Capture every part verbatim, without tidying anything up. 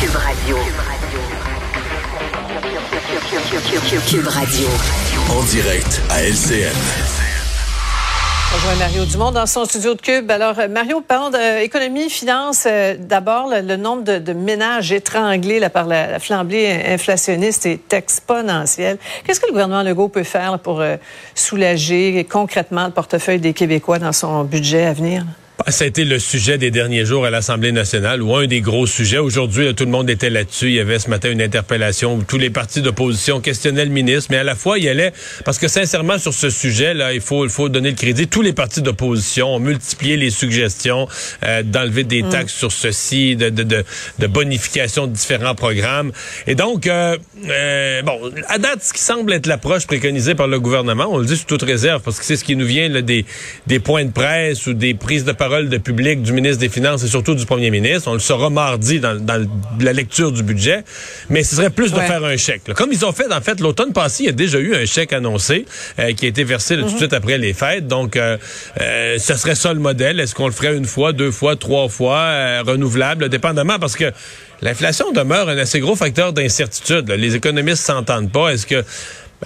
Cube Radio. Cube Radio. En direct à L C M. Bonjour Mario Dumont dans son studio de Cube. Alors Mario, parlons d'économie, finance. D'abord, le nombre de, de ménages étranglés là, par la, la flambée inflationniste est exponentiel. Qu'est-ce que le gouvernement Legault peut faire là, pour soulager concrètement le portefeuille des Québécois dans son budget à venir? Ça a été le sujet des derniers jours à l'Assemblée nationale, ou un des gros sujets. Aujourd'hui, là, tout le monde était là-dessus. Il y avait ce matin une interpellation où tous les partis d'opposition questionnaient le ministre, mais à la fois, il allait... Parce que sincèrement, sur ce sujet-là, il faut, il faut donner le crédit. Tous les partis d'opposition ont multiplié les suggestions euh, d'enlever des mmh. taxes sur ceci, de, de, de, de bonification de différents programmes. Et donc, euh, euh, bon, à date, ce qui semble être l'approche préconisée par le gouvernement, on le dit sous toute réserve, parce que c'est ce qui nous vient là, des, des points de presse ou des prises de parole de public du ministre des Finances et surtout du premier ministre. On le saura mardi dans, dans la lecture du budget. Mais ce serait plus ouais. de faire un chèque. Là. Comme ils ont fait, en fait, l'automne passé, il y a déjà eu un chèque annoncé euh, qui a été versé là, mm-hmm. tout de suite après les fêtes. Donc, euh, euh, ce serait ça le modèle. Est-ce qu'on le ferait une fois, deux fois, trois fois, euh, renouvelable, dépendamment, parce que l'inflation demeure un assez gros facteur d'incertitude. Là. Les économistes s'entendent pas. Est-ce que...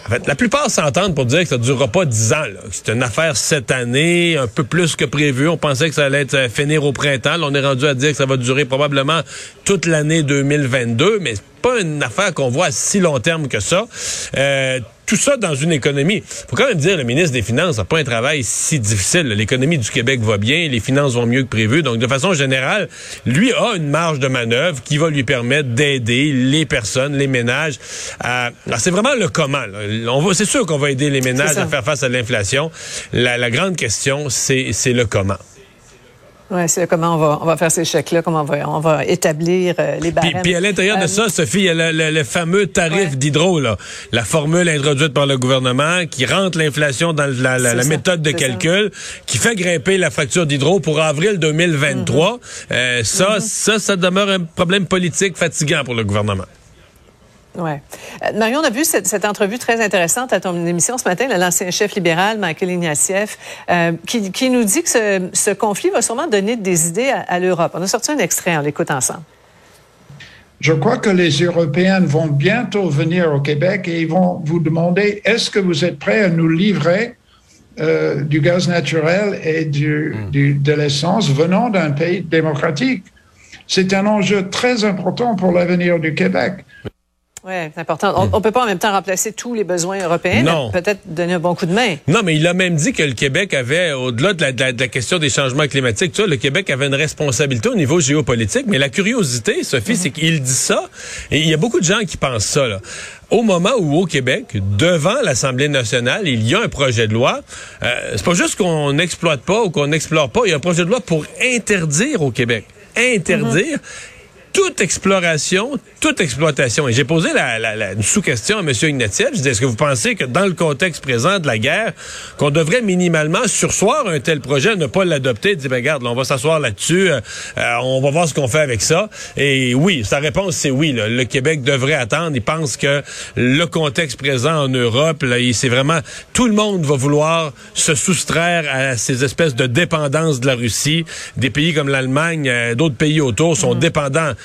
En fait, la plupart s'entendent pour dire que ça ne durera pas dix ans. Là. C'est une affaire cette année, un peu plus que prévu. On pensait que ça allait être finir au printemps. Là, on est rendu à dire que ça va durer probablement toute l'année deux mille vingt-deux, mais c'est pas une affaire qu'on voit à si long terme que ça. Euh, tout ça dans une économie. Faut quand même dire, le ministre des Finances n'a pas un travail si difficile. L'économie du Québec va bien, les finances vont mieux que prévu. Donc, de façon générale, lui a une marge de manœuvre qui va lui permettre d'aider les personnes, les ménages. À... Alors, c'est vraiment le comment. Là. On va... C'est sûr qu'on va aider les ménages à faire face à l'inflation. La, la grande question, c'est, c'est le comment. Oui, c'est comment on va, on va faire ces chèques-là, comment on va, on va établir euh, les barèmes. Puis, puis à l'intérieur euh, de ça, Sophie, il y a le, le, le fameux tarif ouais. d'hydro, là, la formule introduite par le gouvernement qui rentre l'inflation dans la, la, la méthode de calcul, ça. Qui fait grimper la facture d'hydro pour avril deux mille vingt-trois. Mm-hmm. Euh, ça, mm-hmm. ça, ça demeure un problème politique fatigant pour le gouvernement. Oui. Euh, Marion, on a vu cette, cette entrevue très intéressante à ton émission ce matin, là, l'ancien chef libéral, Michael Ignatieff, euh, qui, qui nous dit que ce, ce conflit va sûrement donner des idées à, à l'Europe. On a sorti un extrait, on l'écoute ensemble. Je crois que les Européens vont bientôt venir au Québec et ils vont vous demander, est-ce que vous êtes prêts à nous livrer euh, du gaz naturel et du, mmh. du, de l'essence venant d'un pays démocratique? C'est un enjeu très important pour l'avenir du Québec. Oui, c'est important. On ne peut pas en même temps remplacer tous les besoins européens, non. mais peut-être donner un bon coup de main. Non, mais il a même dit que le Québec avait, au-delà de la, de la, de la question des changements climatiques, tu vois, le Québec avait une responsabilité au niveau géopolitique. Mais la curiosité, Sophie, mm-hmm. c'est qu'il dit ça, et il y a beaucoup de gens qui pensent ça, là. Au moment où, au Québec, devant l'Assemblée nationale, il y a un projet de loi. Euh, c'est pas juste qu'on n'exploite pas ou qu'on n'explore pas. Il y a un projet de loi pour interdire au Québec. Interdire. Mm-hmm. Toute exploration, toute exploitation. Et j'ai posé la, la, la, une sous-question à M. Ignatieff. Je disais, est-ce que vous pensez que dans le contexte présent de la guerre, qu'on devrait minimalement surseoir un tel projet, ne pas l'adopter, dire, ben, regarde, là, on va s'asseoir là-dessus, euh, on va voir ce qu'on fait avec ça. Et oui, sa réponse, c'est oui. Là, le Québec devrait attendre. Il pense que le contexte présent en Europe, là, il, c'est vraiment... Tout le monde va vouloir se soustraire à ces espèces de dépendances de la Russie. Des pays comme l'Allemagne, euh, d'autres pays autour sont mmh. dépendants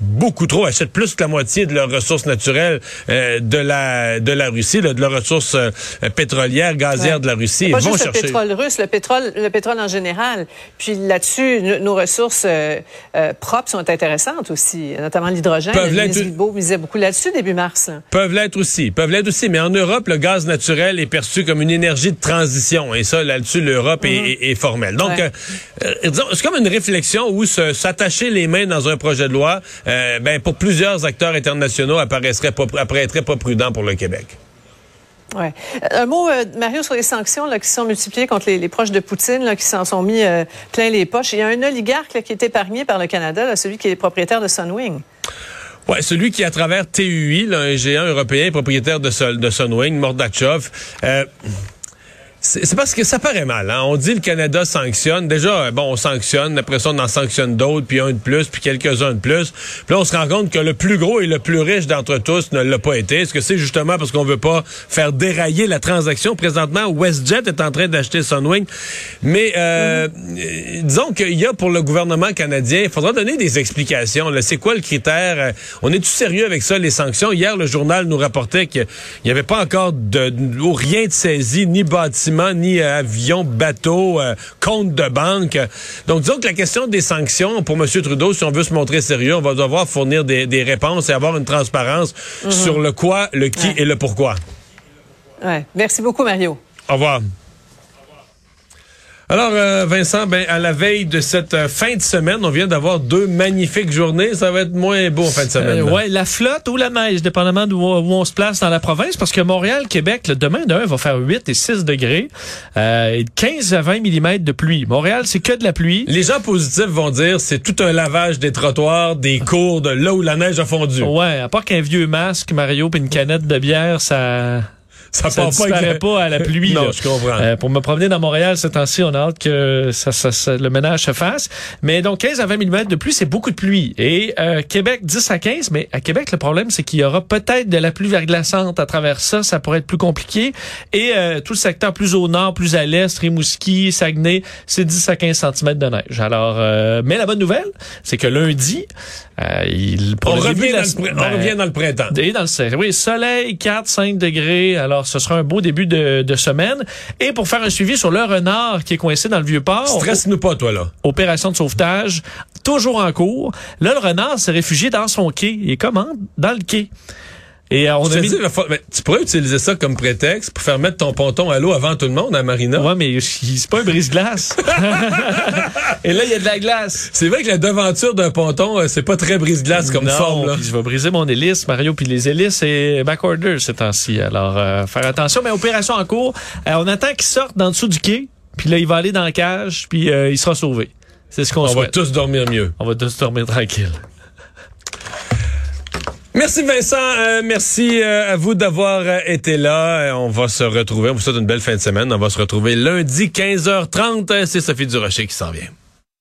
beaucoup trop, achètent plus que la moitié de leurs ressources naturelles euh, de la de la Russie, là, de leurs ressources euh, pétrolières, gazières ouais. de la Russie. Pas ils juste vont le chercher. Pétrole russe, le pétrole, le pétrole en général. Puis là-dessus, n- nos ressources euh, euh, propres sont intéressantes aussi, notamment l'hydrogène. Le ministre Legault misait beaucoup là-dessus début mars. Là. Peuvent l'être aussi, peuvent l'être aussi. Mais en Europe, le gaz naturel est perçu comme une énergie de transition. Et ça, là-dessus, l'Europe mm-hmm. est, est, est formelle. Donc, ouais. euh, euh, disons, c'est comme une réflexion où se, s'attacher les mains dans un projet de loi. Euh, ben, pour plusieurs acteurs internationaux, apparaîtrait pas, apparaîtrait pas prudent pour le Québec. Ouais. Un mot, euh, Mario, sur les sanctions là, qui sont multipliées contre les, les proches de Poutine, là, qui s'en sont mis euh, plein les poches. Il y a un oligarque là, qui est épargné par le Canada, là, celui qui est propriétaire de Sunwing. Ouais, celui qui, à travers T U I, là, un géant européen, propriétaire de, Sol, de Sunwing, Mordachov... Euh, C'est parce que ça paraît mal. Hein? On dit le Canada sanctionne. Déjà, bon, on sanctionne. Après ça, on en sanctionne d'autres, puis un de plus, puis quelques-uns de plus. Puis là, on se rend compte que le plus gros et le plus riche d'entre tous ne l'a pas été. Est-ce que c'est justement parce qu'on veut pas faire dérailler la transaction? Présentement, WestJet est en train d'acheter Sunwing. Mais euh, mm. disons qu'il y a pour le gouvernement canadien, il faudra donner des explications. Là. C'est quoi le critère? On est-tu sérieux avec ça, les sanctions? Hier, le journal nous rapportait qu'il n'y avait pas encore de, rien de saisi, ni bâtiment, ni euh, avion, bateau, euh, compte de banque. Donc, disons que la question des sanctions, pour M. Trudeau, si on veut se montrer sérieux, on va devoir fournir des, des réponses et avoir une transparence mm-hmm. sur le quoi, le qui ouais. et le pourquoi. Ouais. Merci beaucoup, Mario. Au revoir. Alors, euh, Vincent, ben, à la veille de cette euh, fin de semaine, on vient d'avoir deux magnifiques journées. Ça va être moins beau en fin de semaine. Euh, oui, la flotte ou la neige, dépendamment d'où où on se place dans la province, parce que Montréal, Québec, le demain, demain, va faire huit et six degrés, euh, quinze à vingt millimètres de pluie. Montréal, c'est que de la pluie. Les gens positifs vont dire c'est tout un lavage des trottoirs, des cours, de là où la neige a fondu. Ouais, à part qu'un vieux masque, Mario, puis une canette de bière, ça... Ça, ça disparaît que... pas à la pluie. Non, là. Je comprends. Euh, pour me promener dans Montréal ces temps-ci, on a hâte que ça, ça, ça, le ménage se fasse. Mais donc, quinze à vingt millimètres de pluie, c'est beaucoup de pluie. Et euh, Québec, dix à quinze. Mais à Québec, le problème, c'est qu'il y aura peut-être de la pluie verglaçante à travers ça. Ça pourrait être plus compliqué. Et euh, tout le secteur plus au nord, plus à l'est, Rimouski, Saguenay, c'est dix à quinze centimètres de neige. Alors, euh, mais la bonne nouvelle, c'est que lundi, euh, il, pour on, le revient la... le pr... ben, on revient dans le printemps. Et dans le oui, soleil, quatre à cinq degrés. Alors, ce sera un beau début de, de semaine. Et pour faire un suivi sur le renard qui est coincé dans le Vieux-Port... Stresse-nous pas, toi, là. Opération de sauvetage, toujours en cours. Là, le renard s'est réfugié dans son quai. Et comment? Dans le quai. Et on a mis... dit, tu pourrais utiliser ça comme prétexte pour faire mettre ton ponton à l'eau avant tout le monde à Marina. Ouais, mais c'est pas un brise-glace. Et là, il y a de la glace. C'est vrai que la devanture d'un ponton, c'est pas très brise-glace comme non, forme. Là. Je vais briser mon hélice, Mario, puis les hélices et backorder ces temps-ci. Alors, euh, faire attention. Mais opération en cours. Euh, on attend qu'il sorte d'en dessous du quai. Puis là, il va aller dans la cage. Puis euh, il sera sauvé. C'est ce qu'on on souhaite. On va tous dormir mieux. On va tous dormir tranquille. Merci Vincent, euh, merci euh, à vous d'avoir euh, été là. On va se retrouver, on vous souhaite une belle fin de semaine. On va se retrouver lundi quinze heures trente. C'est Sophie Durocher qui s'en vient.